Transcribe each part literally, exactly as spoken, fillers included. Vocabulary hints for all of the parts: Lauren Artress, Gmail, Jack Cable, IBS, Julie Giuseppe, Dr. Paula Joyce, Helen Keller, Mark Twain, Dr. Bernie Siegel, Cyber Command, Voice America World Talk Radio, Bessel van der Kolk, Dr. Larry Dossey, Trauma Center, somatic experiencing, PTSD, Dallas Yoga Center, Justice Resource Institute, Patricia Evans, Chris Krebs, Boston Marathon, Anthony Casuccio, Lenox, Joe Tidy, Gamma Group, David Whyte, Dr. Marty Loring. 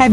Have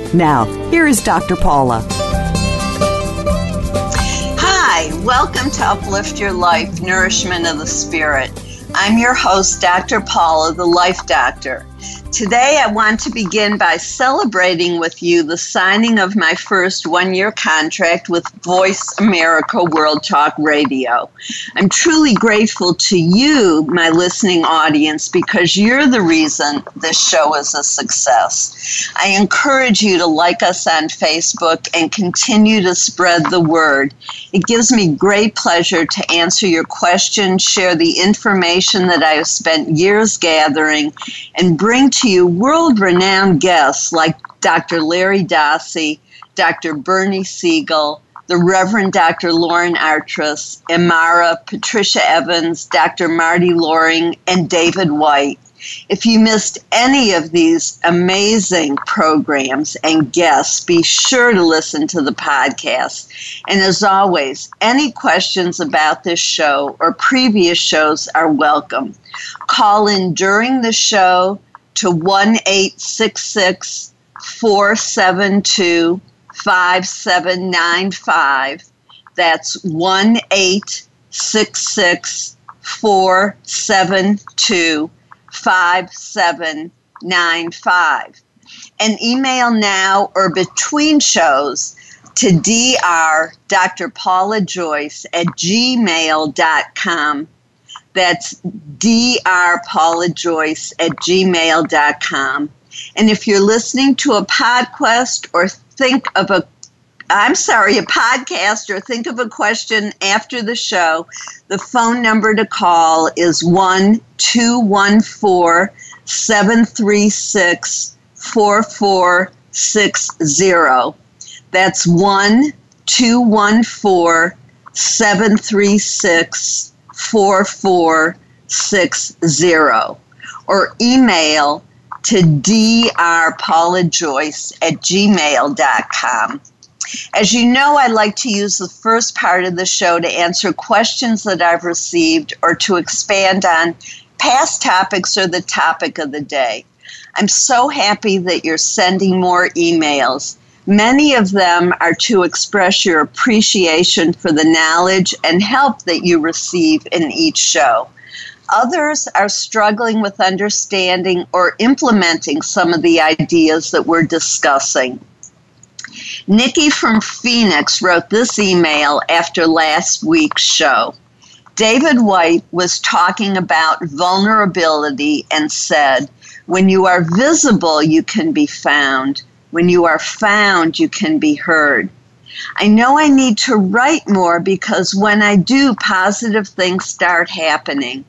Now, here is Doctor Paula. Hi, welcome to Uplift Your Life, Nourishment of the Spirit. I'm your host, Doctor Paula, the Life Doctor. Today, I want to begin by celebrating with you the signing of my first one-year contract with Voice America World Talk Radio. I'm truly grateful to you, my listening audience, because you're the reason this show is a success. I encourage you to like us on Facebook and continue to spread the word. It gives me great pleasure to answer your questions, share the information that I have spent years gathering, and bring to to you world-renowned guests like Doctor Larry Dossey, Doctor Bernie Siegel, the Reverend Doctor Lauren Artress, Amara, Patricia Evans, Doctor Marty Loring, and David Whyte. If you missed any of these amazing programs and guests, be sure to listen to the podcast. And as always, any questions about this show or previous shows are welcome. Call in during the show to one eight six six, four seven two, five seven nine five. That's one eight six six, four seven two, five seven nine five. And email now or between shows to dr drpaulajoyce at gmail dot com. That's drpaulajoyce at gmail dot com. And if you're listening to a podcast or think of a, I'm sorry, a podcast or think of a question after the show, the phone number to call is one two one four, seven three six, four four six zero. That's one two one four, seven three six, four four six zero. four four six zero, or email to drpaulajoyce at gmail dot com. As you know, I like to use the first part of the show to answer questions that I've received or to expand on past topics or the topic of the day. I'm so happy that you're sending more emails. Many of them are to express your appreciation for the knowledge and help that you receive in each show. Others are struggling with understanding or implementing some of the ideas that we're discussing. Nikki from Phoenix wrote this email after last week's show. David Whyte was talking about vulnerability and said, "When you are visible, you can be found. When you are found, you can be heard. I know I need to write more because when I do, positive things start happening.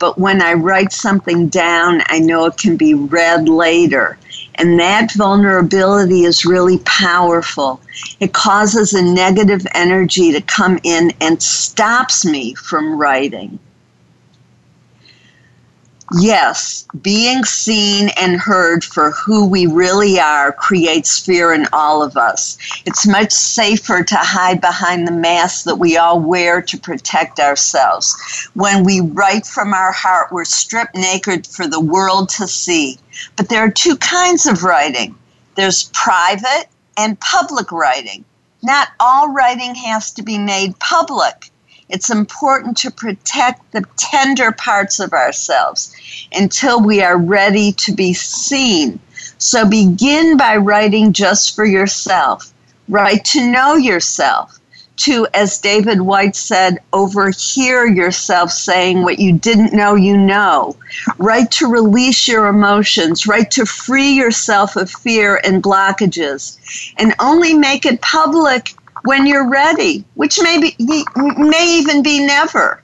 But when I write something down, I know it can be read later. And that vulnerability is really powerful. It causes a negative energy to come in and stops me from writing." Yes, being seen and heard for who we really are creates fear in all of us. It's much safer to hide behind the mask that we all wear to protect ourselves. When we write from our heart, we're stripped naked for the world to see. But there are two kinds of writing. There's private and public writing. Not all writing has to be made public. It's important to protect the tender parts of ourselves until we are ready to be seen. So begin by writing just for yourself. Write to know yourself. To, as David Whyte said, overhear yourself saying what you didn't know you know. Right to release your emotions. Right to free yourself of fear and blockages. And only make it public when you're ready, which may, be, may even be never.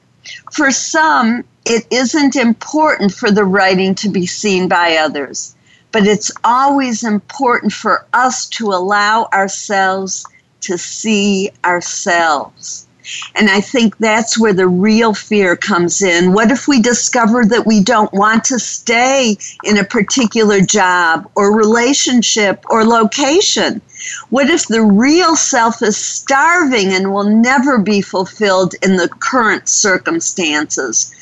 For some, it isn't important for the writing to be seen by others. But it's always important for us to allow ourselves to see ourselves. And I think that's where the real fear comes in. What if we discover that we don't want to stay in a particular job or relationship or location? What if the real self is starving and will never be fulfilled in the current circumstances?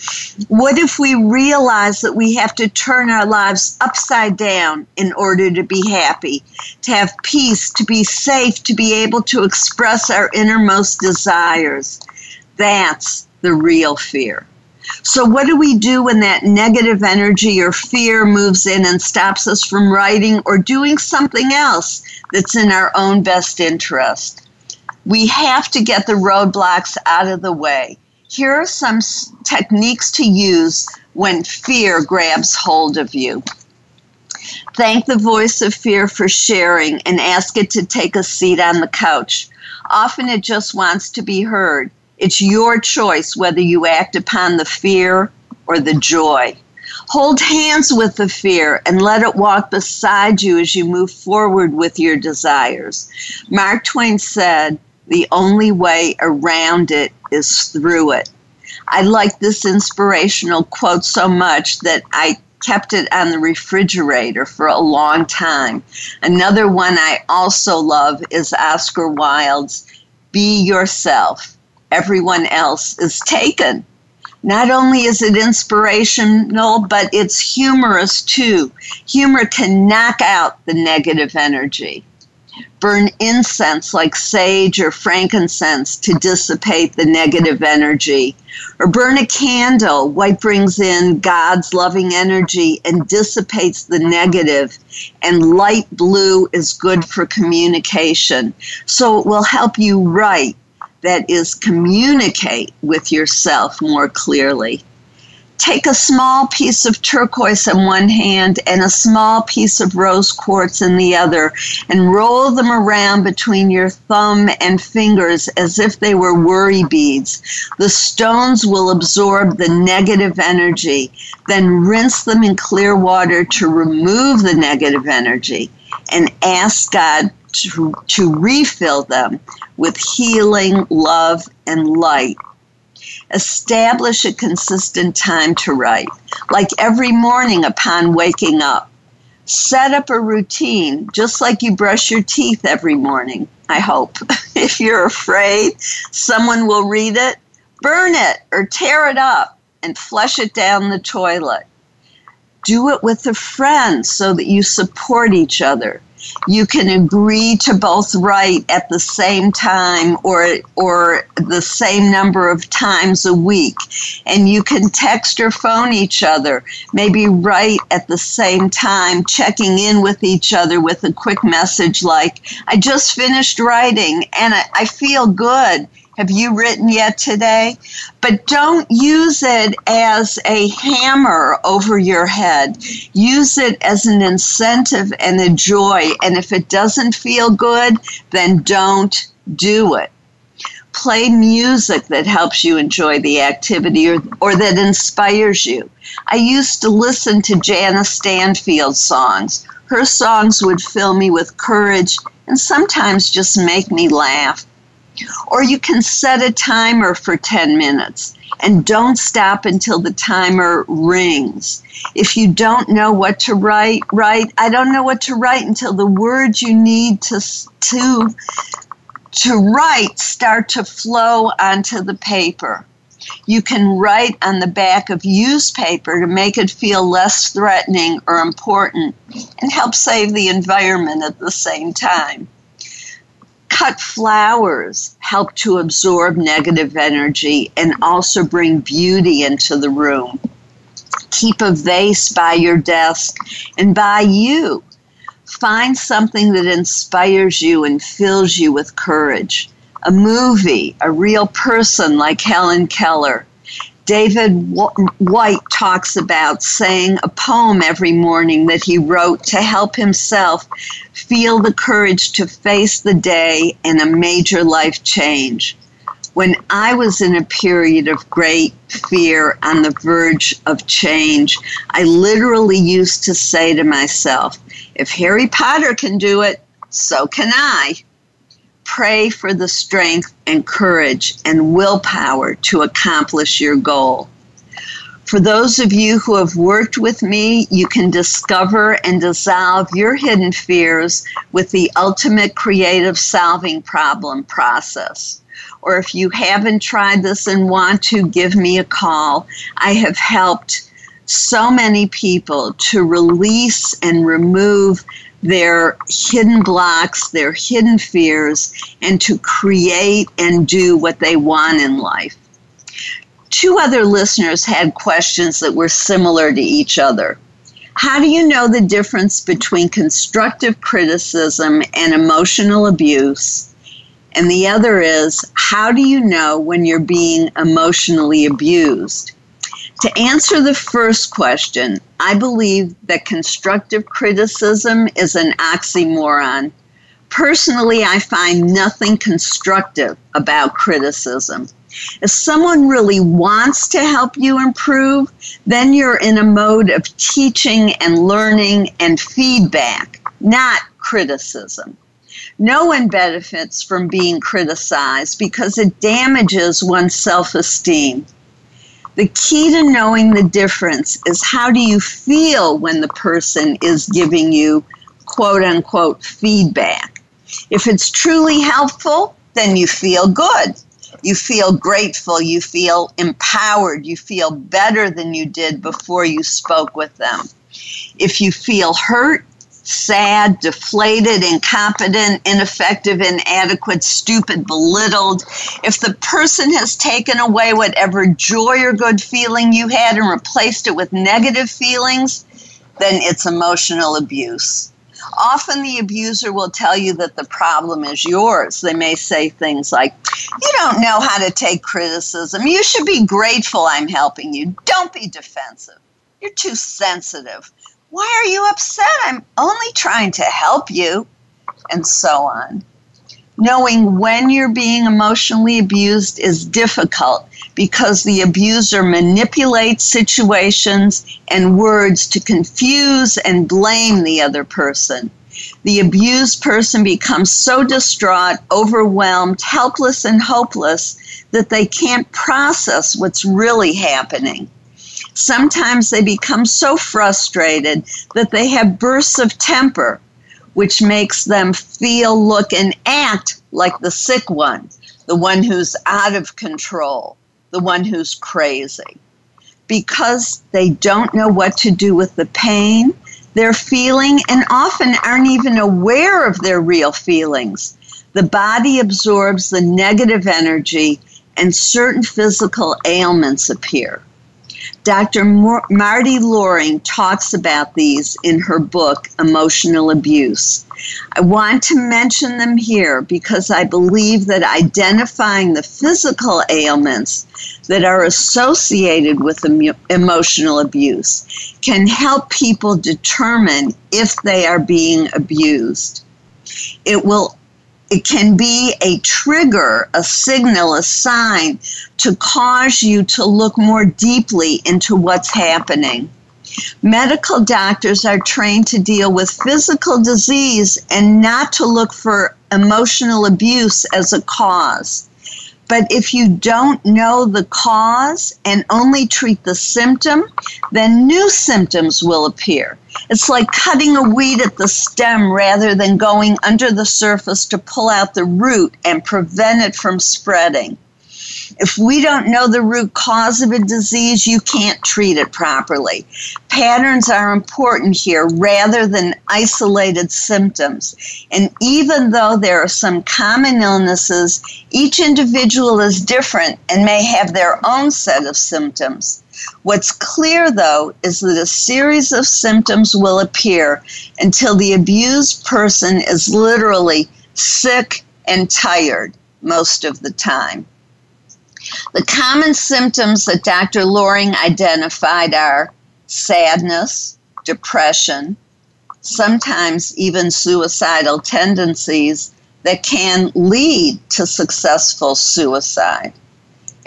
What if we realize that we have to turn our lives upside down in order to be happy, to have peace, to be safe, to be able to express our innermost desires? That's the real fear. So what do we do when that negative energy or fear moves in and stops us from writing or doing something else that's in our own best interest? We have to get the roadblocks out of the way. Here are some techniques to use when fear grabs hold of you. Thank the voice of fear for sharing and ask it to take a seat on the couch. Often it just wants to be heard. It's your choice whether you act upon the fear or the joy. Hold hands with the fear and let it walk beside you as you move forward with your desires. Mark Twain said, "The only way around it is through it." I like this inspirational quote so much that I kept it on the refrigerator for a long time. Another one I also love is Oscar Wilde's, "Be yourself. Everyone else is taken." Not only is it inspirational, but it's humorous too. Humor can knock out the negative energy. Burn incense like sage or frankincense to dissipate the negative energy. Or burn a candle. White brings in God's loving energy and dissipates the negative. And light blue is good for communication. So it will help you write. That is, communicate with yourself more clearly. Take a small piece of turquoise in one hand and a small piece of rose quartz in the other and roll them around between your thumb and fingers as if they were worry beads. The stones will absorb the negative energy, then rinse them in clear water to remove the negative energy and ask God To, to refill them with healing, love, and light. Establish a consistent time to write, like every morning upon waking up. Set up a routine, just like you brush your teeth every morning, I hope. If you're afraid someone will read it, burn it or tear it up and flush it down the toilet. Do it with a friend so that you support each other. You can agree to both write at the same time or or the same number of times a week. And you can text or phone each other, maybe write at the same time, checking in with each other with a quick message like, "I just finished writing and I, I feel good. Have you written yet today?" But don't use it as a hammer over your head. Use it as an incentive and a joy. And if it doesn't feel good, then don't do it. Play music that helps you enjoy the activity or, or that inspires you. I used to listen to Janice Stanfield's songs. Her songs would fill me with courage and sometimes just make me laugh. Or you can set a timer for ten minutes and don't stop until the timer rings. If you don't know what to write, write, "I don't know what to write until the words you need to, to, to write start to flow onto the paper." You can write on the back of used paper to make it feel less threatening or important and help save the environment at the same time. cut flowers help to absorb negative energy and also bring beauty into the room. Keep a vase by your desk and by you. Find something that inspires you and fills you with courage. A movie, a real person like Helen Keller. David Whyte talks about saying a poem every morning that he wrote to help himself feel the courage to face the day and a major life change. When I was in a period of great fear on the verge of change, I literally used to say to myself, if Harry Potter can do it, so can I. Pray for the strength and courage and willpower to accomplish your goal. For those of you who have worked with me, you can discover and dissolve your hidden fears with the ultimate creative solving problem process. Or if you haven't tried this and want to, give me a call. I have helped so many people to release and remove their hidden blocks, their hidden fears, and to create and do what they want in life. Two other listeners had questions that were similar to each other. How do you know the difference between constructive criticism and emotional abuse? And the other is, how do you know when you're being emotionally abused? To answer the first question, I believe that constructive criticism is an oxymoron. Personally, I find nothing constructive about criticism. If someone really wants to help you improve, then you're in a mode of teaching and learning and feedback, not criticism. No one benefits from being criticized because it damages one's self-esteem. The key to knowing the difference is, how do you feel when the person is giving you quote-unquote feedback? If it's truly helpful, then you feel good. You feel grateful. You feel empowered. You feel better than you did before you spoke with them. If you feel hurt, sad, deflated, incompetent, ineffective, inadequate, stupid, belittled, if the person has taken away whatever joy or good feeling you had and replaced it with negative feelings, then it's emotional abuse. Often the abuser will tell you that the problem is yours. They may say things like, you don't know how to take criticism. You should be grateful I'm helping you. Don't be defensive. You're too sensitive. Why are you upset? I'm only trying to help you, and so on. Knowing when you're being emotionally abused is difficult because the abuser manipulates situations and words to confuse and blame the other person. The abused person becomes so distraught, overwhelmed, helpless, and hopeless that they can't process what's really happening. Sometimes they become so frustrated that they have bursts of temper, which makes them feel, look, and act like the sick one, the one who's out of control, the one who's crazy. Because they don't know what to do with the pain they're feeling and often aren't even aware of their real feelings. The body absorbs the negative energy and certain physical ailments appear. Doctor Marty Loring talks about these in her book, Emotional Abuse. I want to mention them here because I believe that identifying the physical ailments that are associated with emotional abuse can help people determine if they are being abused. It will It can be a trigger, a signal, a sign to cause you to look more deeply into what's happening. Medical doctors are trained to deal with physical disease and not to look for emotional abuse as a cause. But if you don't know the cause and only treat the symptom, then new symptoms will appear. It's like cutting a weed at the stem rather than going under the surface to pull out the root and prevent it from spreading. If we don't know the root cause of a disease, you can't treat it properly. Patterns are important here rather than isolated symptoms. And even though there are some common illnesses, each individual is different and may have their own set of symptoms. What's clear, though, is that a series of symptoms will appear until the abused person is literally sick and tired most of the time. The common symptoms that Doctor Loring identified are sadness, depression, sometimes even suicidal tendencies that can lead to successful suicide,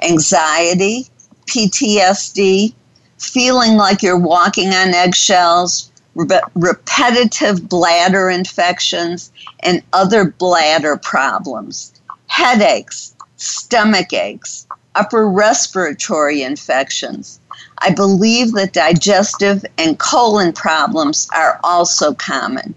anxiety, P T S D, feeling like you're walking on eggshells, re- repetitive bladder infections, and other bladder problems, headaches, stomach aches, upper respiratory infections. I believe that digestive and colon problems are also common.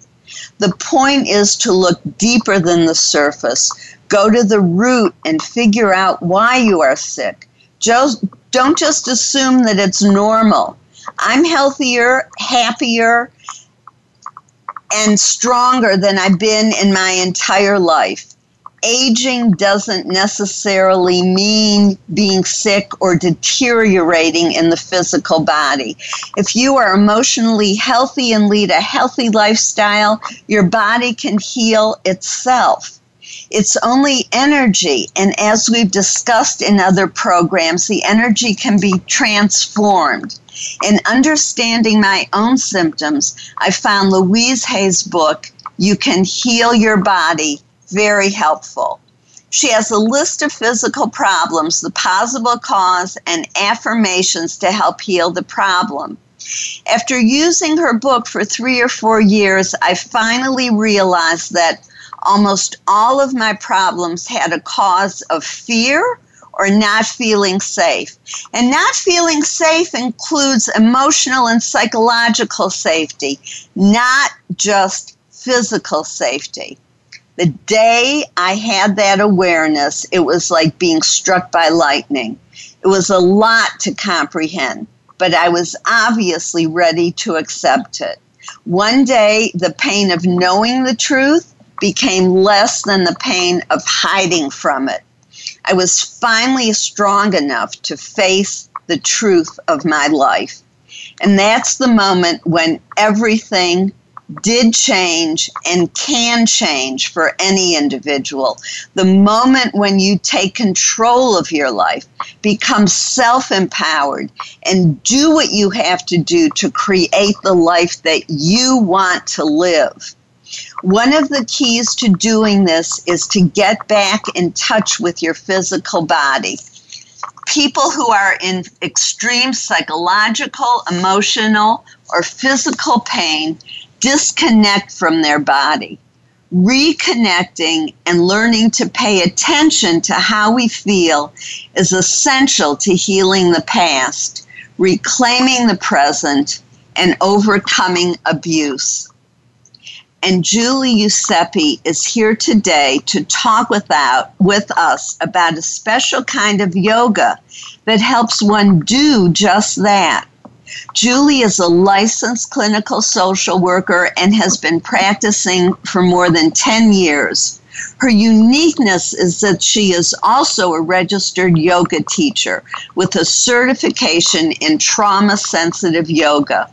The point is to look deeper than the surface. Go to the root and figure out why you are sick. Just Don't just assume that it's normal. I'm healthier, happier, and stronger than I've been in my entire life. Aging doesn't necessarily mean being sick or deteriorating in the physical body. If you are emotionally healthy and lead a healthy lifestyle, your body can heal itself. It's only energy, and as we've discussed in other programs, the energy can be transformed. In understanding my own symptoms, I found Louise Hay's book, You Can Heal Your Body, very helpful. She has a list of physical problems, the possible cause, and affirmations to help heal the problem. After using her book for three or four years, I finally realized that almost all of my problems had a cause of fear or not feeling safe. And not feeling safe includes emotional and psychological safety, not just physical safety. The day I had that awareness, it was like being struck by lightning. It was a lot to comprehend, but I was obviously ready to accept it. One day, the pain of knowing the truth became less than the pain of hiding from it. I was finally strong enough to face the truth of my life. And that's the moment when everything did change and can change for any individual. The moment when you take control of your life, become self-empowered, and do what you have to do to create the life that you want to live. One of the keys to doing this is to get back in touch with your physical body. People who are in extreme psychological, emotional, or physical pain disconnect from their body. Reconnecting and learning to pay attention to how we feel is essential to healing the past, reclaiming the present, and overcoming abuse. And Julie Giuseppe is here today to talk with, out, with us about a special kind of yoga that helps one do just that. Julie is a licensed clinical social worker and has been practicing for more than ten years. Her uniqueness is that she is also a registered yoga teacher with a certification in trauma-sensitive yoga.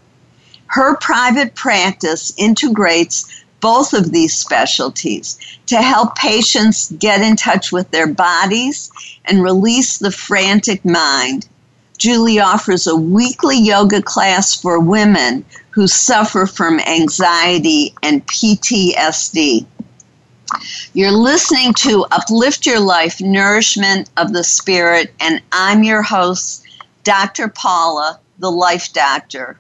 Her private practice integrates both of these specialties to help patients get in touch with their bodies and release the frantic mind. Julie offers a weekly yoga class for women who suffer from anxiety and P T S D. You're listening to Uplift Your Life, Nourishment of the Spirit, and I'm your host, Doctor Paula, the Life Doctor.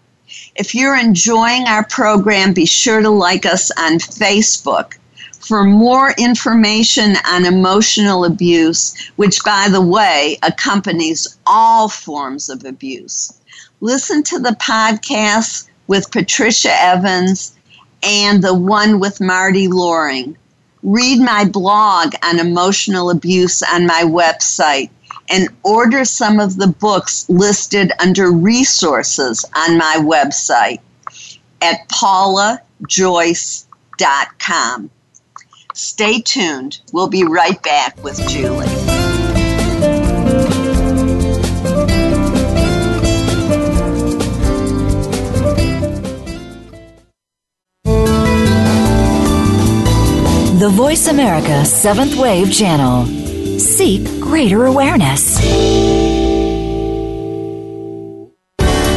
If you're enjoying our program, be sure to like us on Facebook. For more information on emotional abuse, which, by the way, accompanies all forms of abuse, listen to the podcast with Patricia Evans and the one with Marty Loring. Read my blog on emotional abuse on my website and order some of the books listed under resources on my website at paula joyce dot com. Stay tuned. We'll be right back with Julie. The Voice America Seventh Wave Channel. Seek greater awareness.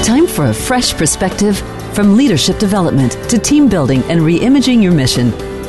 Time for a fresh perspective from leadership development to team building and reimagining your mission.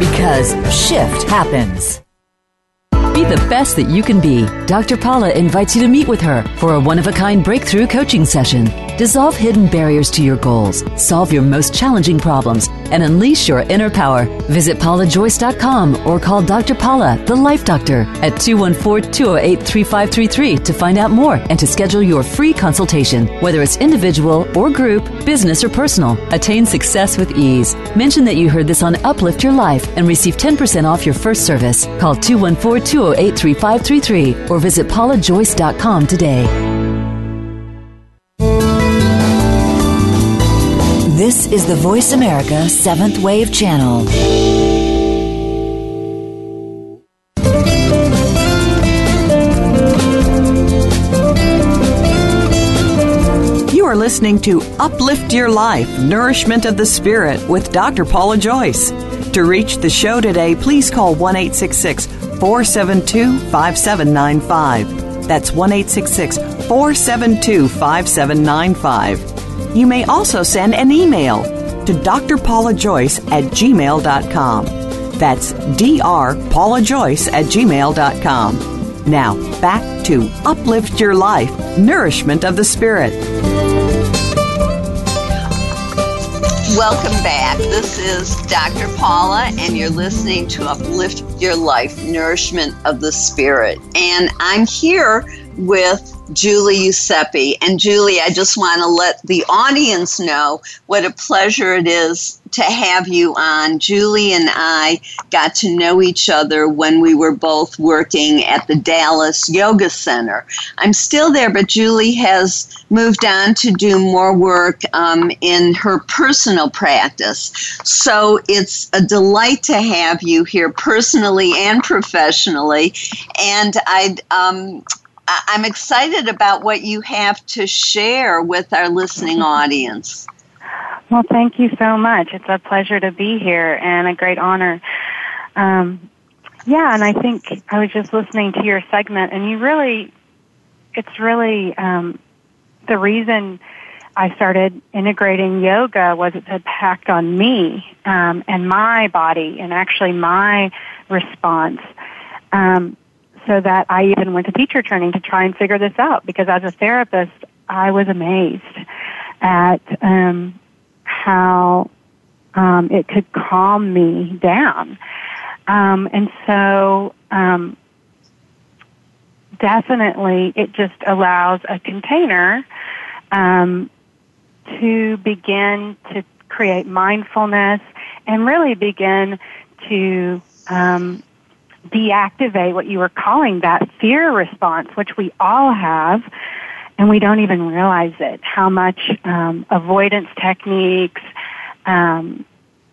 because shift happens. Be the best that you can be. Doctor Paula invites you to meet with her for a one-of-a-kind breakthrough coaching session. Dissolve hidden barriers to your goals, solve your most challenging problems, and unleash your inner power. Visit paula joyce dot com or call Doctor Paula, the Life Doctor, at two one four, two zero eight, three five three three to find out more and to schedule your free consultation. Whether it's individual or group, business or personal, attain success with ease. Mention that you heard this on Uplift Your Life and receive ten percent off your first service. Call two one four, two zero eight, three five three three or visit paula joyce dot com today. This is the Voice America Seventh Wave Channel. You are listening to Uplift Your Life, Nourishment of the Spirit with Doctor Paula Joyce. To reach the show today, please call one eight six six, four seven two, five seven nine five. That's one eight six six, four seven two, five seven nine five. You may also send an email to d r paula joyce at gmail dot com. That's d r paula joyce at gmail dot com. Now, back to Uplift Your Life, Nourishment of the Spirit. Welcome back. This is Doctor Paula, and you're listening to Uplift Your Life, Nourishment of the Spirit. And I'm here with Julie Giuseppe. And Julie, I just want to let the audience know what a pleasure it is to have you on. Julie and I got to know each other when we were both working at the Dallas Yoga Center. I'm still there, but Julie has moved on to do more work um, in her personal practice. So it's a delight to have you here personally and professionally. And I'd um, I'm excited about what you have to share with our listening audience. Well, thank you so much. It's a pleasure to be here and a great honor. Um, yeah, and I think I was just listening to your segment, and you really, it's really um, the reason I started integrating yoga was it had packed on me um, and my body and actually my response. Um So that I even went to teacher training to try and figure this out, because as a therapist, I was amazed at um, how um, it could calm me down. Um, and so um, definitely it just allows a container um, to begin to create mindfulness and really begin to Um, deactivate what you were calling that fear response, which we all have, and we don't even realize it, how much um, avoidance techniques, um,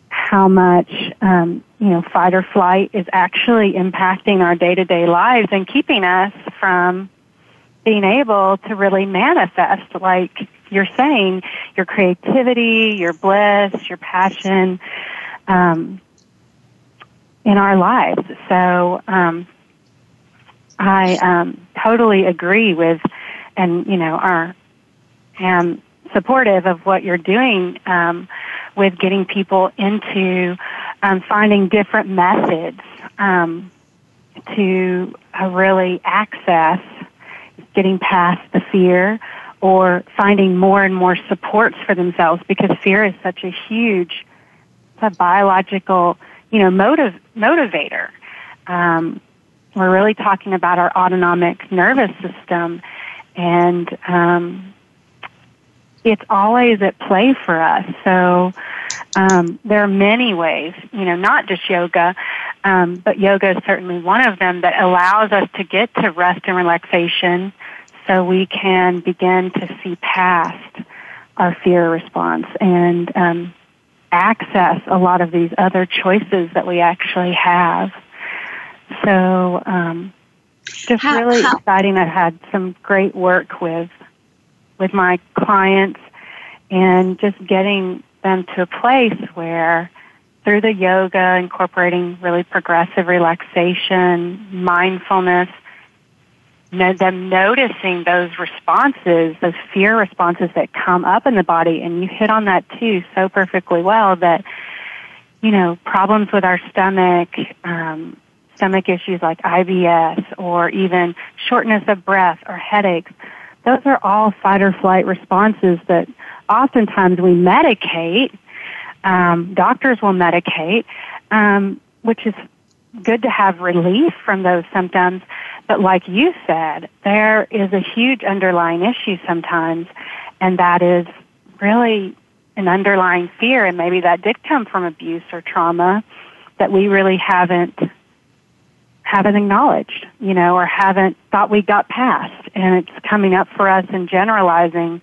how much um, you know, fight or flight is actually impacting our day-to-day lives and keeping us from being able to really manifest, like you're saying, your creativity, your bliss, your passion, um, in our lives. So um, I um, totally agree with, and, you know, are am supportive of what you're doing um, with getting people into um, finding different methods um, to uh, really access getting past the fear, or finding more and more supports for themselves, because fear is such a huge, it's a biological, you know, motive, motivator. Um, we're really talking about our autonomic nervous system, and um, it's always at play for us. So um, there are many ways, you know, not just yoga, um, but yoga is certainly one of them that allows us to get to rest and relaxation so we can begin to see past our fear response and um access a lot of these other choices that we actually have. So um, just how, really how, exciting. I've had some great work with with my clients, and just getting them to a place where through the yoga, incorporating really progressive relaxation, mindfulness, them noticing those responses, those fear responses that come up in the body. And you hit on that too so perfectly well, that, you know, problems with our stomach, um, stomach issues like I B S, or even shortness of breath or headaches, those are all fight or flight responses that oftentimes we medicate. Um, doctors will medicate, um, which is good to have relief from those symptoms. But like you said, there is a huge underlying issue sometimes, and that is really an underlying fear, and maybe that did come from abuse or trauma that we really haven't haven't acknowledged, you know, or haven't thought we got past, and it's coming up for us and generalizing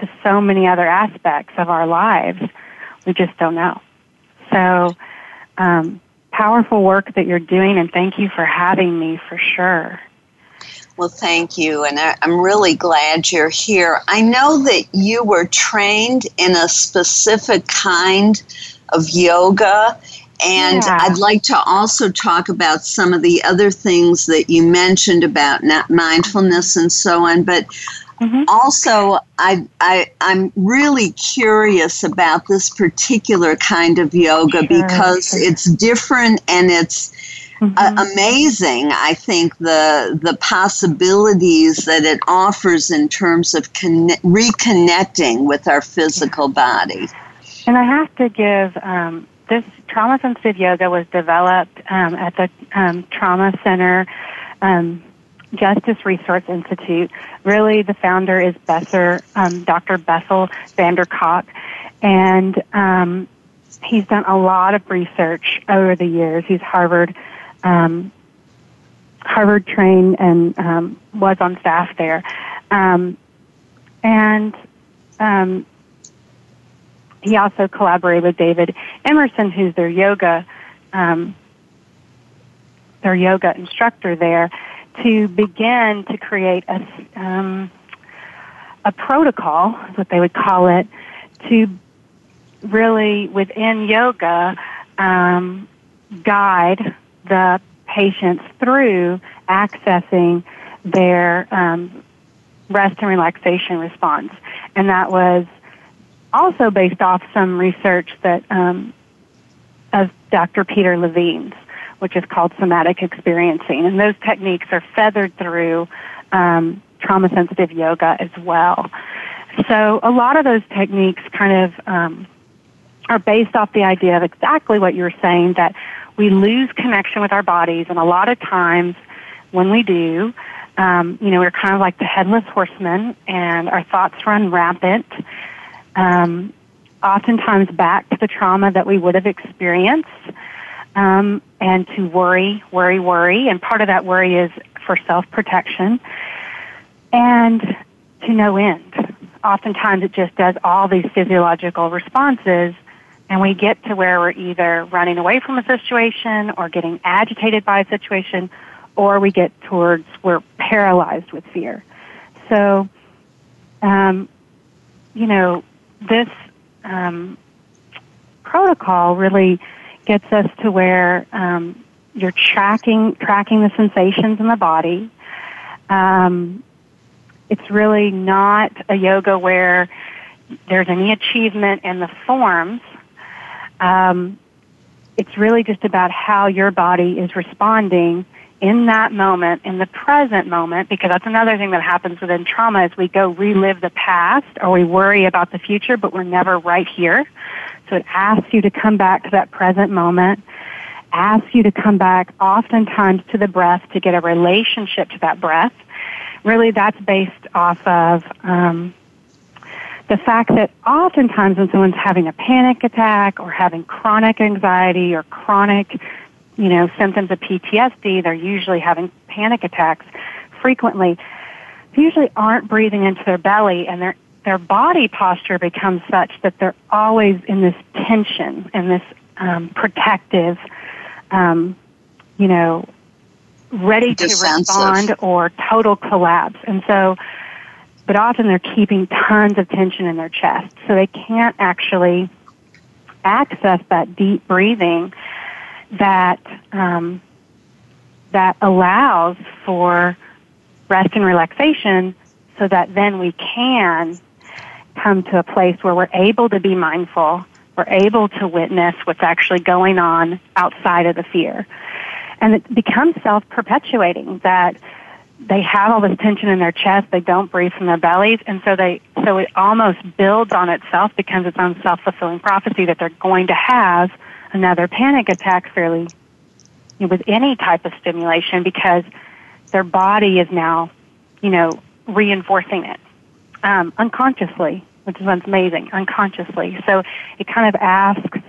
to so many other aspects of our lives. We just don't know. So, um, powerful work that you're doing, and thank you for having me, for sure. Well, thank you, and I, I'm really glad you're here. I know that you were trained in a specific kind of yoga, and yeah. I'd like to also talk about some of the other things that you mentioned about not mindfulness and so on, but mm-hmm. also I, I, I'm really curious about this particular kind of yoga, sure, because sure. it's different, and it's mm-hmm. uh, amazing, I think, the the possibilities that it offers in terms of conne- reconnecting with our physical body. And I have to give, um, this trauma-sensitive yoga was developed um, at the um, Trauma Center, um Justice Resource Institute. Really, the founder is Besser, um, Doctor Bessel van der Kolk, and um, he's done a lot of research over the years. He's Harvard, um, Harvard trained, and um, was on staff there, um, and um, he also collaborated with David Emerson, who's their yoga, um, their yoga instructor there, to begin to create a, um, a protocol, is what they would call it, to really, within yoga, um, guide the patients through accessing their um, rest and relaxation response. And that was also based off some research that um, of Doctor Peter Levine's, which is called somatic experiencing. And those techniques are feathered through um, trauma-sensitive yoga as well. So a lot of those techniques kind of um, are based off the idea of exactly what you were saying, that we lose connection with our bodies. And a lot of times when we do, um, you know, we're kind of like the headless horseman, and our thoughts run rampant, um, oftentimes back to the trauma that we would have experienced, Um, and to worry, worry, worry. And part of that worry is for self-protection, and to no end. Oftentimes it just does all these physiological responses, and we get to where we're either running away from a situation or getting agitated by a situation, or we get towards we're paralyzed with fear. so, um, you know, this um, protocol really gets us to where um, you're tracking tracking the sensations in the body. Um, it's really not a yoga where there's any achievement in the forms. Um, it's really just about how your body is responding in that moment, in the present moment, because that's another thing that happens within trauma is we go relive the past or we worry about the future, but we're never right here. So it asks you to come back to that present moment, asks you to come back oftentimes to the breath to get a relationship to that breath. Really, that's based off of um, the fact that oftentimes when someone's having a panic attack or having chronic anxiety or chronic, you know, symptoms of P T S D, they're usually having panic attacks frequently. They usually aren't breathing into their belly, and their their body posture becomes such that they're always in this tension and this um, protective, um, you know, ready to respond or total collapse. And so, but often they're keeping tons of tension in their chest, so they can't actually access that deep breathing that um, that allows for rest and relaxation, so that then we can come to a place where we're able to be mindful, we're able to witness what's actually going on outside of the fear. And it becomes self-perpetuating that they have all this tension in their chest, they don't breathe from their bellies, and so they so it almost builds on itself, becomes its own self-fulfilling prophecy that they're going to have another panic attack fairly, you know, with any type of stimulation, because their body is now, you know, reinforcing it um, unconsciously, which is amazing, unconsciously. So it kind of asks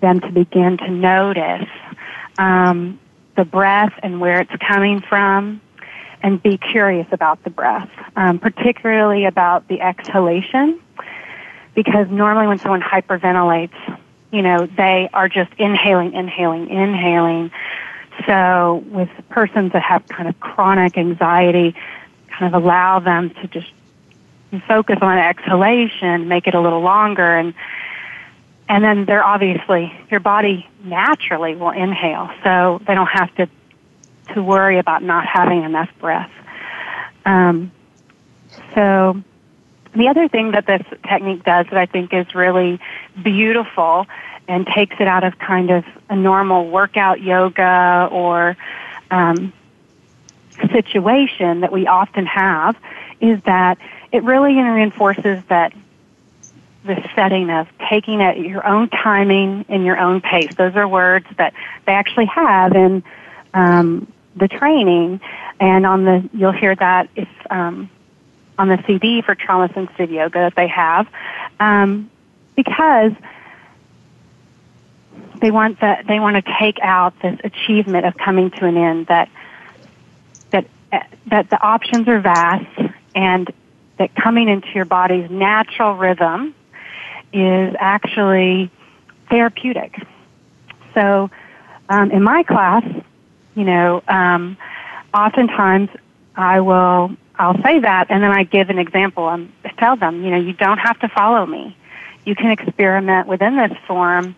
them to begin to notice um, the breath and where it's coming from, and be curious about the breath, um, particularly about the exhalation, because normally when someone hyperventilates, you know, they are just inhaling, inhaling, inhaling. So with persons that have kind of chronic anxiety, kind of allow them to just focus on exhalation, make it a little longer, and and then they're obviously, your body naturally will inhale, so they don't have to, to worry about not having enough breath. Um, so... The other thing that this technique does that I think is really beautiful and takes it out of kind of a normal workout yoga or um, situation that we often have is that it really reinforces that the setting of taking it at your own timing and your own pace. Those are words that they actually have in um, the training, and on the you'll hear that if. Um, on the C D for trauma-sensitive yoga that they have, um, because they want that they want to take out this achievement of coming to an end, that that that the options are vast, and that coming into your body's natural rhythm is actually therapeutic. So, um, in my class, you know, um, oftentimes I will. I'll say that, and then I give an example. I tell them, you know, you don't have to follow me. You can experiment within this form,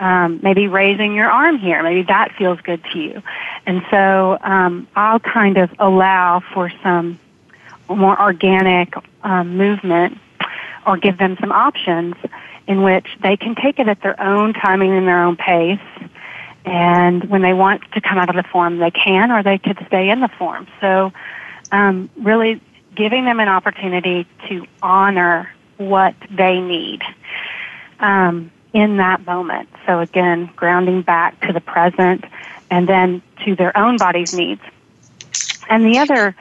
um, maybe raising your arm here. Maybe that feels good to you. And so um, I'll kind of allow for some more organic um, movement, or give them some options in which they can take it at their own timing and their own pace. And when they want to come out of the form, they can, or they could stay in the form. So... Um, really giving them an opportunity to honor what they need um, in that moment. So again, grounding back to the present and then to their own body's needs. And the other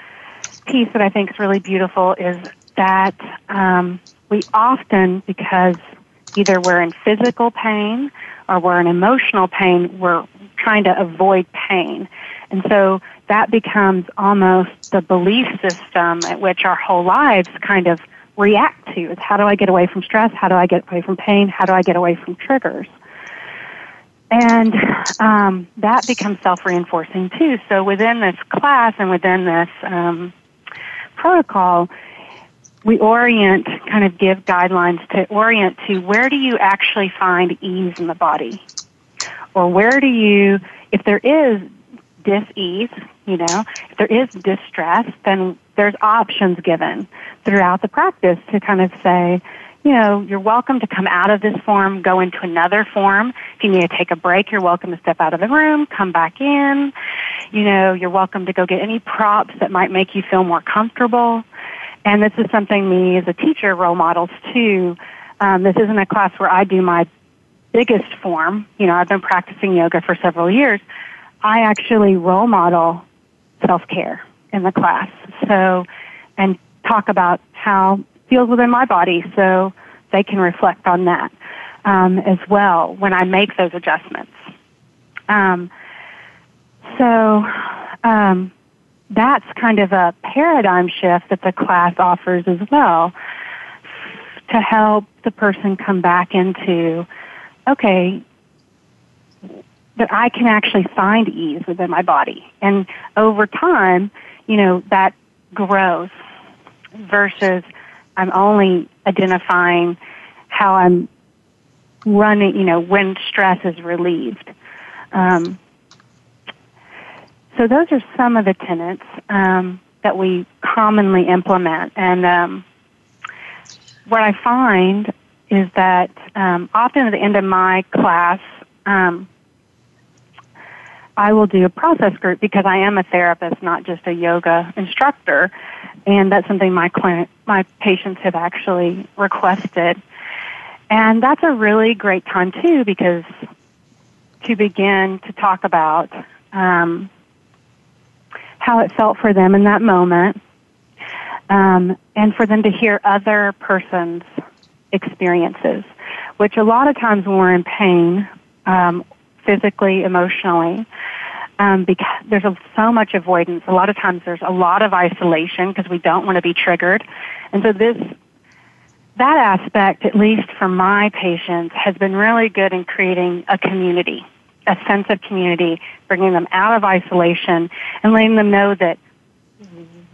piece that I think is really beautiful is that um, we often, because either we're in physical pain or we're in emotional pain, we're trying to avoid pain. And so that becomes almost the belief system at which our whole lives kind of react to. It's how do I get away from stress? How do I get away from pain? How do I get away from triggers? And um, that becomes self-reinforcing too. So within this class and within this um, protocol, we orient, kind of give guidelines to orient to where do you actually find ease in the body? Or where do you, if there is dis-ease, you know, if there is distress, then there's options given throughout the practice to kind of say, you know, you're welcome to come out of this form, go into another form. If you need to take a break, you're welcome to step out of the room, come back in. You know, you're welcome to go get any props that might make you feel more comfortable. And this is something me as a teacher role models too. Um, this isn't a class where I do my biggest form. You know, I've been practicing yoga for several years. I actually role model self-care in the class. So, and talk about how feels within my body, so they can reflect on that um, as well when I make those adjustments. Um, so um, that's kind of a paradigm shift that the class offers as well to help the person come back into, okay, that I can actually find ease within my body. And over time, you know, that grows versus I'm only identifying how I'm running, you know, when stress is relieved. Um, so those are some of the tenets um, that we commonly implement. And um, what I find is that um, often at the end of my class, um, I will do a process group because I am a therapist, not just a yoga instructor. And that's something my client, my patients have actually requested. And that's a really great time, too, because to begin to talk about um, how it felt for them in that moment um, and for them to hear other person's experiences, which a lot of times when we're in pain, um, physically, emotionally, Um, because there's a, so much avoidance. A lot of times there's a lot of isolation because we don't want to be triggered. And so this, that aspect, at least for my patients, has been really good in creating a community, a sense of community, bringing them out of isolation and letting them know that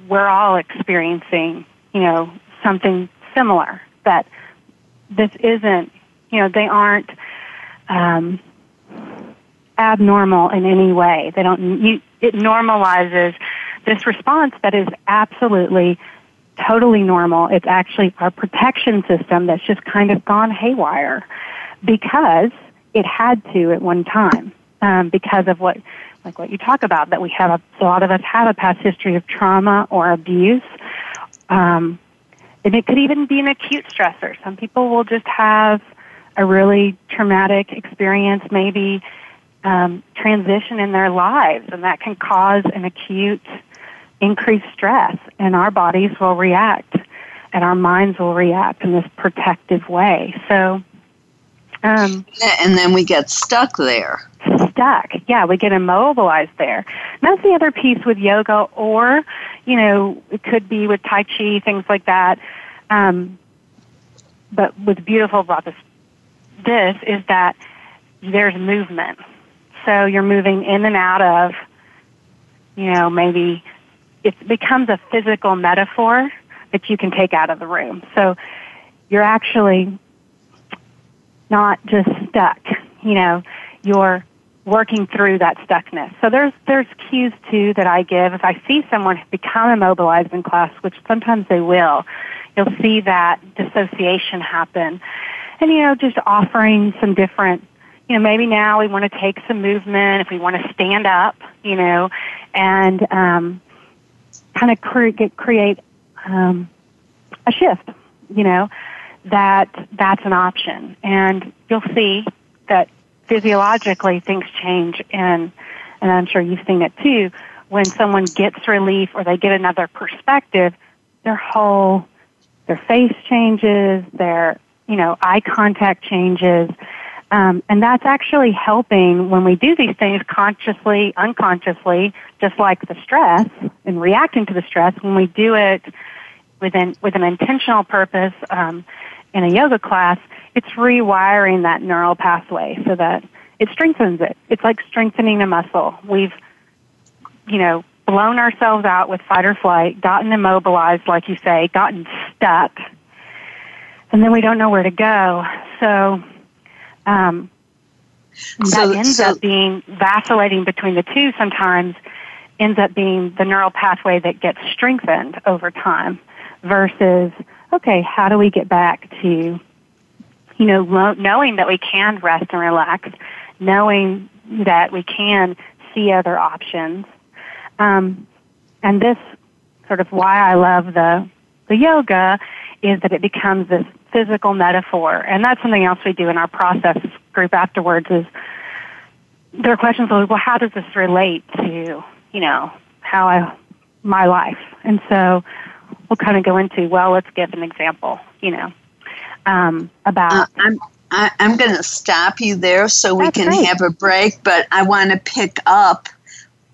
we're all experiencing, you know, something similar, that this isn't, you know, they aren't, um, abnormal in any way. They don't. You, it normalizes this response that is absolutely, totally normal. It's actually our protection system that's just kind of gone haywire because it had to at one time um, because of what, like what you talk about, that we have a, a lot of us have a past history of trauma or abuse, um, and it could even be an acute stressor. Some people will just have a really traumatic experience, maybe. Um, transition in their lives, and that can cause an acute increased stress, and our bodies will react and our minds will react in this protective way. So um, and then we get stuck there. Stuck. Yeah, we get immobilized there. And that's the other piece with yoga, or, you know, it could be with Tai Chi, things like that. Um, but what's beautiful about this, this is that there's movement. So you're moving in and out of, you know, maybe it becomes a physical metaphor that you can take out of the room. So you're actually not just stuck, you know, you're working through that stuckness. So there's there's cues, too, that I give. If I see someone become immobilized in class, which sometimes they will, you'll see that dissociation happen. And, you know, just offering some different, you know, maybe now we want to take some movement, if we want to stand up, you know, and um, kind of cre- get, create um, a shift, you know, that that's an option. And you'll see that physiologically things change, and, and I'm sure you've seen it too, when someone gets relief or they get another perspective, their whole, their face changes, their, you know, eye contact changes. Um, and that's actually helping when we do these things consciously, unconsciously, just like the stress and reacting to the stress. When we do it with an, with an intentional purpose um, in a yoga class, it's rewiring that neural pathway so that it strengthens it. It's like strengthening a muscle. We've, you know, blown ourselves out with fight or flight, gotten immobilized, like you say, gotten stuck, and then we don't know where to go. So um, that so, ends so, up being vacillating between the two sometimes, ends up being the neural pathway that gets strengthened over time versus, okay, how do we get back to, you know, lo- knowing that we can rest and relax, knowing that we can see other options. Um, and this sort of why I love the, the yoga is that it becomes this physical metaphor. And that's something else we do in our process group afterwards is there are questions like, well, how does this relate to, you know, how I, my life? And so we'll kind of go into, well, let's give an example, you know, um, about... Uh, I'm- I, I'm going to stop you there so we That's can great. have a break, but I want to pick up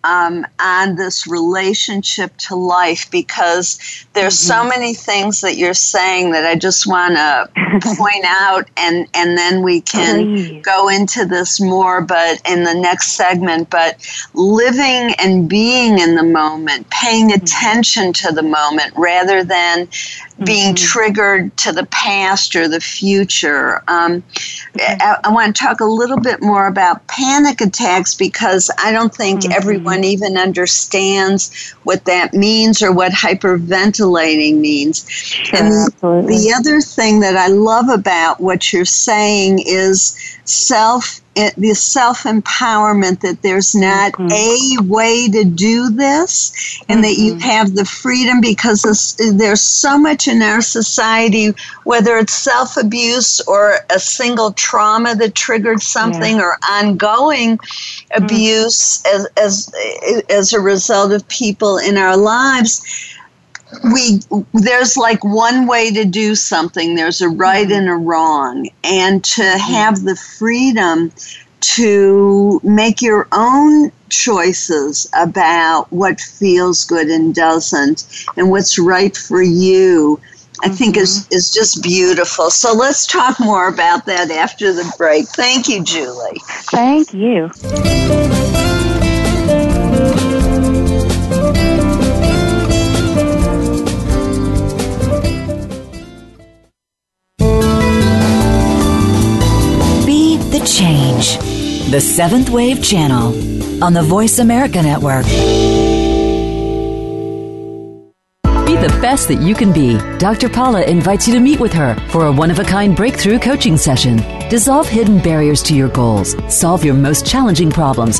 um, on this relationship to life because there's mm-hmm. so many things that you're saying that I just want to point out, and, and then we can Please. go into this more but in the next segment. But living and being in the moment, paying mm-hmm. attention to the moment rather than being mm-hmm. triggered to the past or the future. Um, okay. I, I want to talk a little bit more about panic attacks because I don't think mm-hmm. everyone even understands what that means or what hyperventilating means. Sure, and absolutely. The other thing that I love about what you're saying is self It, the self-empowerment that there's not mm-hmm. a way to do this and mm-hmm. that you have the freedom because this, there's so much in our society, whether it's self-abuse or a single trauma that triggered something yeah. or ongoing mm-hmm. abuse as, as, as a result of people in our lives. We there's like one way to do something. There's a right mm-hmm. and a wrong. And to mm-hmm. have the freedom to make your own choices about what feels good and doesn't and what's right for you, I mm-hmm. think is, is just beautiful. So let's talk more about that after the break. Thank you, Julie. Thank you. Change. The Seventh Wave Channel on the Voice America Network. Be the best that you can be. Doctor Paula invites you to meet with her for a one-of-a-kind breakthrough coaching session. Dissolve hidden barriers to your goals, solve your most challenging problems,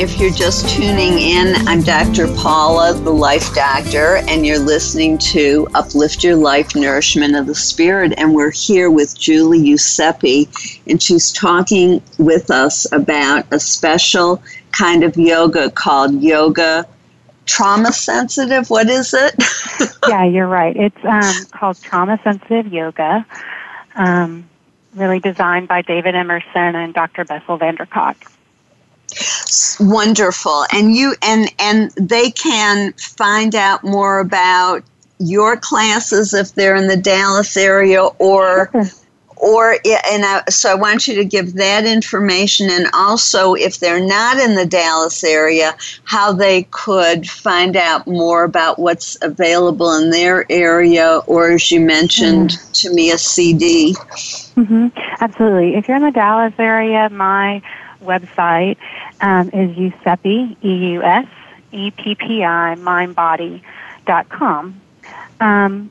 If you're just tuning in, I'm Doctor Paula, the Life Doctor, and you're listening to Uplift Your Life, Nourishment of the Spirit, and we're here with Julie Giuseppe, and she's talking with us about a special kind of yoga called yoga trauma sensitive? What is it? Yeah, you're right. It's um, called Trauma Sensitive Yoga, um, really designed by David Emerson and Doctor Bessel van der Kolk. Wonderful. And you and and they can find out more about your classes if they're in the Dallas area, or or and I, so I want you to give that information, and also if they're not in the Dallas area, how they could find out more about what's available in their area, or as you mentioned mm-hmm. to me, a C D. Mm-hmm. Absolutely. If you're in the Dallas area, my website um, is Giuseppe, E U S E P P I, mind body dot com. Um,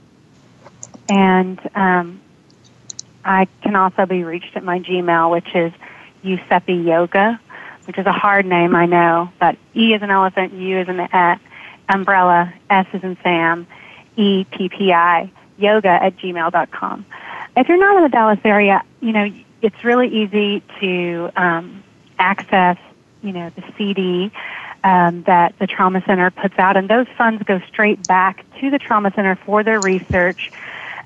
and um, I can also be reached at my Gmail, which is Giuseppe Yoga, which is a hard name, I know, but E is an elephant, U is an uh, umbrella, S is in Sam, E P P I, yoga at gmail dot com. If you're not in the Dallas area, you know, it's really easy to um, access, you know, the C D um, that the Trauma Center puts out, and those funds go straight back to the Trauma Center for their research,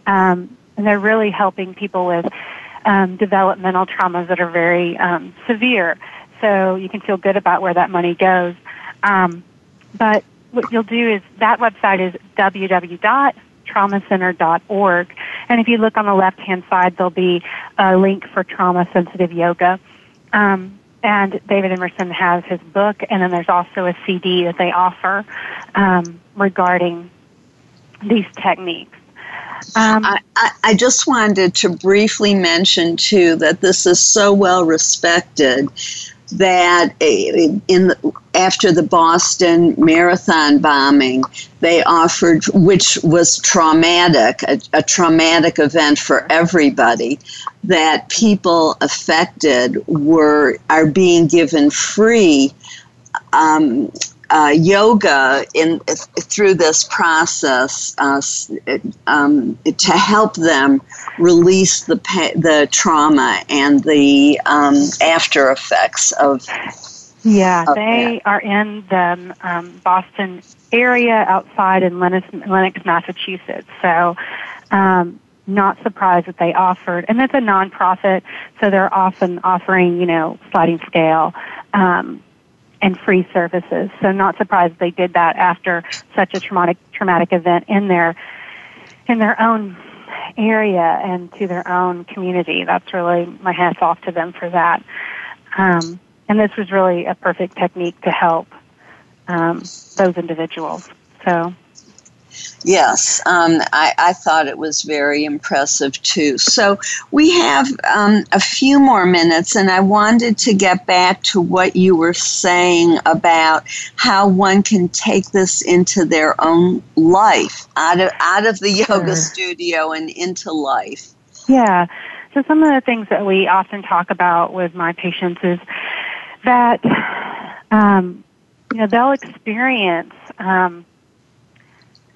um, and they're really helping people with um, developmental traumas that are very um, severe, so you can feel good about where that money goes. Um, but what you'll do is, that website is w w w dot trauma center dot org, and if you look on the left-hand side, there'll be a link for trauma-sensitive yoga. Um, and David Emerson has his book, and then there's also a C D that they offer um, regarding these techniques. Um, I, I, I just wanted to briefly mention, too, that this is so well respected that in the, after the Boston Marathon bombing, they offered, which was traumatic, a, a traumatic event for everybody, that people affected were are being given free um, uh, yoga in through this process uh, um, to help them release the the trauma and the um, after effects of. Yeah, of they that. Are in the um, Boston area, outside in Lenox, Lenox Massachusetts. So. Um, Not surprised that they offered, and it's a nonprofit, so they're often offering, you know, sliding scale um, and free services. So not surprised they did that after such a traumatic traumatic event in their in their own area and to their own community. That's really, my hats off to them for that. Um, and this was really a perfect technique to help um, those individuals. So. Yes, um, I, I thought it was very impressive, too. So we have um, a few more minutes, and I wanted to get back to what you were saying about how one can take this into their own life, out of, out of the sure. yoga studio and into life. Yeah, so some of the things that we often talk about with my patients is that um, you know, they'll experience um,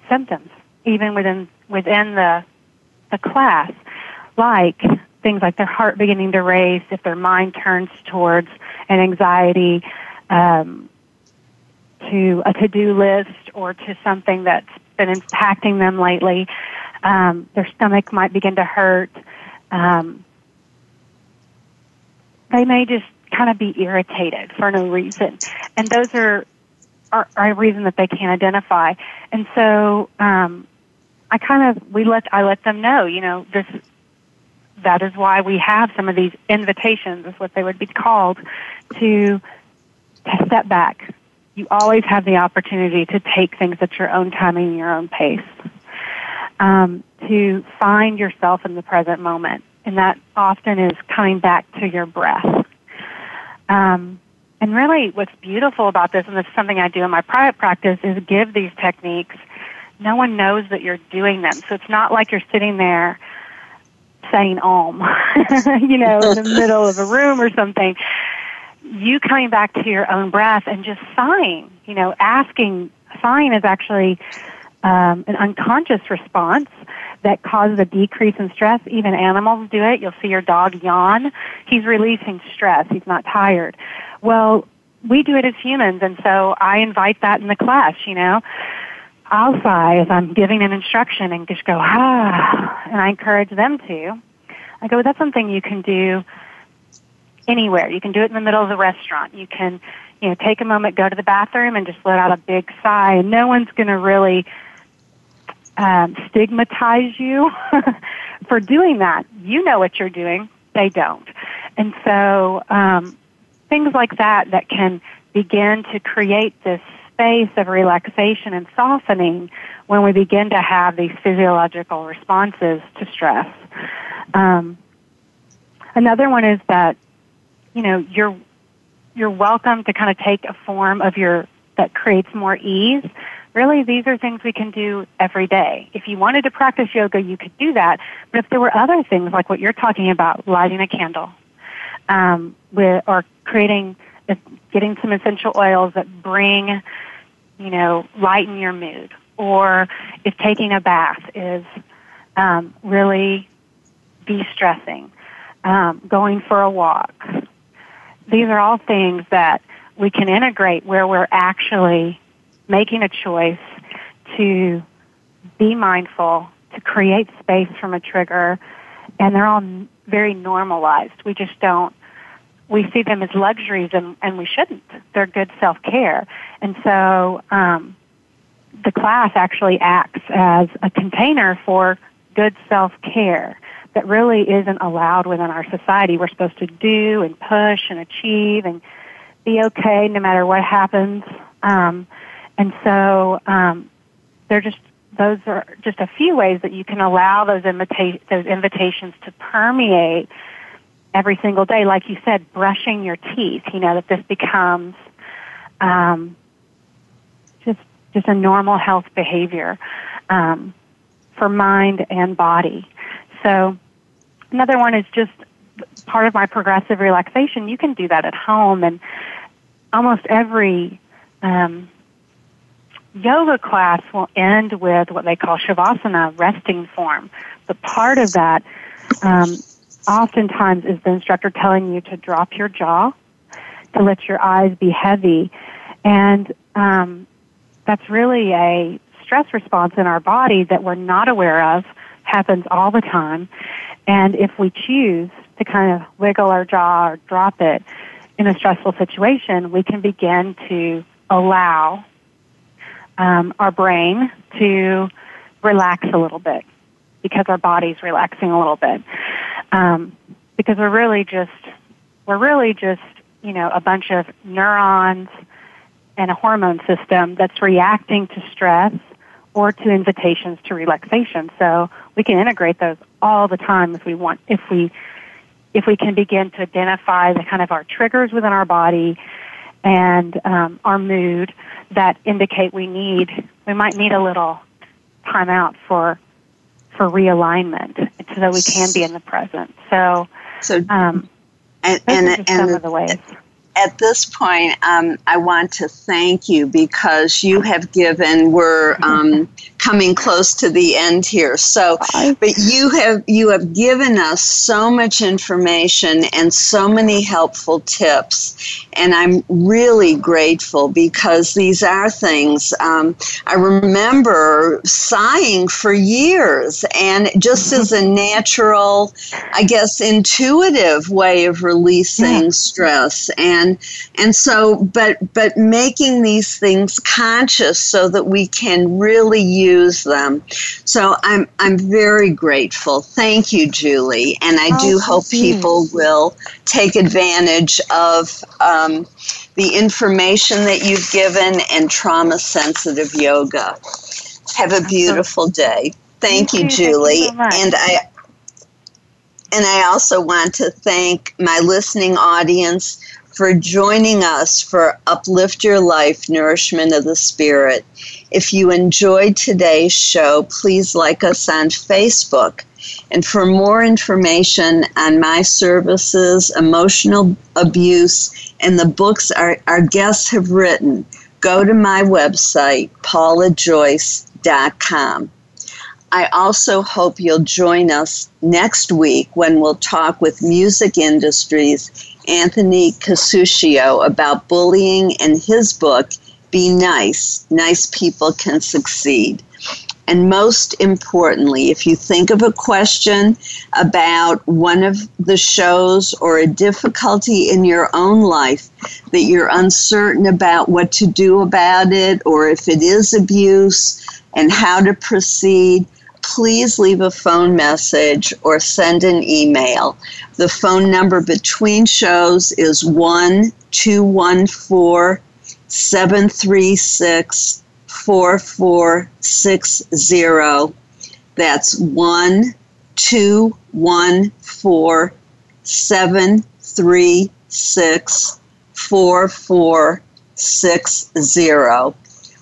symptoms, even within within the the class, like things like their heart beginning to race, if their mind turns towards an anxiety, um, to a to-do list or to something that's been impacting them lately. Um, their stomach might begin to hurt. Um, they may just kind of be irritated for no reason, and those are Are, are a reason that they can't identify, and so um, I kind of we let I let them know, you know, this that is why we have some of these invitations, is what they would be called, to, to step back. You always have the opportunity to take things at your own time and your own pace, um, to find yourself in the present moment, and that often is coming back to your breath. Um, And really what's beautiful about this, and it's something I do in my private practice, is give these techniques. No one knows that you're doing them. So it's not like you're sitting there saying Om, you know, in the middle of a room or something. You coming back to your own breath and just sighing, you know, asking. Sighing is actually um, an unconscious response that causes a decrease in stress. Even animals do it. You'll see your dog yawn. He's releasing stress. He's not tired. Well, we do it as humans, and so I invite that in the class, you know. I'll sigh as I'm giving an instruction and just go, ah, and I encourage them to. I go, that's something you can do anywhere. You can do it in the middle of the restaurant. You can, you know, take a moment, go to the bathroom, and just let out a big sigh, and no one's going to really um, stigmatize you for doing that. You know what you're doing. They don't. And so um, things like that that can begin to create this space of relaxation and softening when we begin to have these physiological responses to stress. Um, another one is that, you know, you're you're welcome to kind of take a form of your that creates more ease. Really, these are things we can do every day. If you wanted to practice yoga, you could do that. But if there were other things like what you're talking about, lighting a candle, um, with or creating, getting some essential oils that bring, you know, lighten your mood, or if taking a bath is um, really de-stressing, um, going for a walk. These are all things that we can integrate where we're actually making a choice to be mindful, to create space from a trigger, and they're all very normalized. We just don't, we see them as luxuries, and, and we shouldn't. They're good self-care. And so um, the class actually acts as a container for good self-care that really isn't allowed within our society. We're supposed to do and push and achieve and be okay no matter what happens. Um, and so um, they're just, those are just a few ways that you can allow those, invita- those invitations to permeate every single day, like you said, brushing your teeth, you know, that this becomes um, just just a normal health behavior um, for mind and body. So another one is just part of my progressive relaxation. You can do that at home, and almost every um, yoga class will end with what they call shavasana, resting form. But part of that um oftentimes is the instructor telling you to drop your jaw, to let your eyes be heavy. And um, that's really a stress response in our body that we're not aware of, happens all the time. And if we choose to kind of wiggle our jaw or drop it in a stressful situation, we can begin to allow um, our brain to relax a little bit because our body's relaxing a little bit. Um, because we're really just, we're really just, you know, a bunch of neurons and a hormone system that's reacting to stress or to invitations to relaxation. So we can integrate those all the time if we want, if we, if we can begin to identify the kind of our triggers within our body and um, our mood that indicate we need, we might need a little time out for for realignment so that we can be in the present. So, so um, and, and, and some of the ways. At this point, um, I want to thank you because you have given, we're um, coming close to the end here. So, but you have, you have given us so much information and so many helpful tips. And I'm really grateful because these are things um, I remember sighing for years, and just as a natural, I guess, intuitive way of releasing yeah. stress. And And, and so, but but making these things conscious so that we can really use them. So I'm I'm very grateful. Thank you, Julie. And I do oh, hope people will take advantage of um, the information that you've given and trauma-sensitive yoga. Have a beautiful day. Thank, thank you, Julie. Thank you so and I and I also want to thank my listening audience for joining us for Uplift Your Life, Nourishment of the Spirit. If you enjoyed today's show, please like us on Facebook. And for more information on my services, emotional abuse, and the books our, our guests have written, go to my website, paula joyce dot com. I also hope you'll join us next week when we'll talk with Music Industry's Anthony Casuccio about bullying and his book, Be Nice, Nice People Can Succeed. And most importantly, if you think of a question about one of the shows or a difficulty in your own life that you're uncertain about what to do about it, or if it is abuse and how to proceed, please leave a phone message or send an email. The phone number between shows is one two one four, seven three six, four four six zero. That's one two one four, seven three six, four four six zero,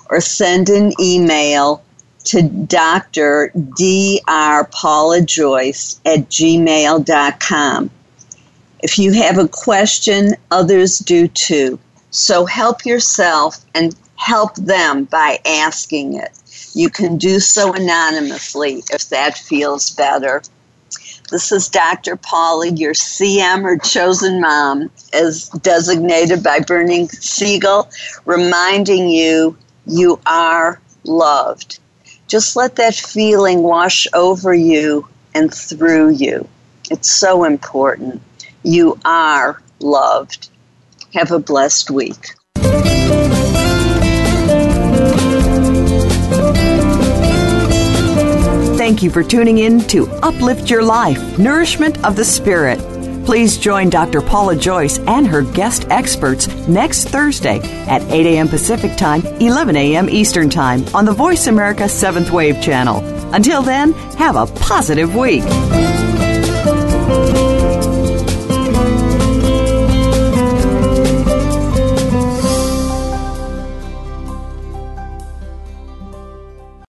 or send an email to Doctor Doctor Paula Joyce at gmail dot com. If you have a question, others do too. So help yourself and help them by asking it. You can do so anonymously if that feels better. This is Doctor Paula, your C M or chosen mom, as designated by Bernie Siegel, reminding you you are loved. Just let that feeling wash over you and through you. It's so important. You are loved. Have a blessed week. Thank you for tuning in to Uplift Your Life, Nourishment of the Spirit. Please join Doctor Paula Joyce and her guest experts next Thursday at eight a.m. Pacific Time, eleven a.m. Eastern Time on the Voice America Seventh Wave Channel. Until then, have a positive week.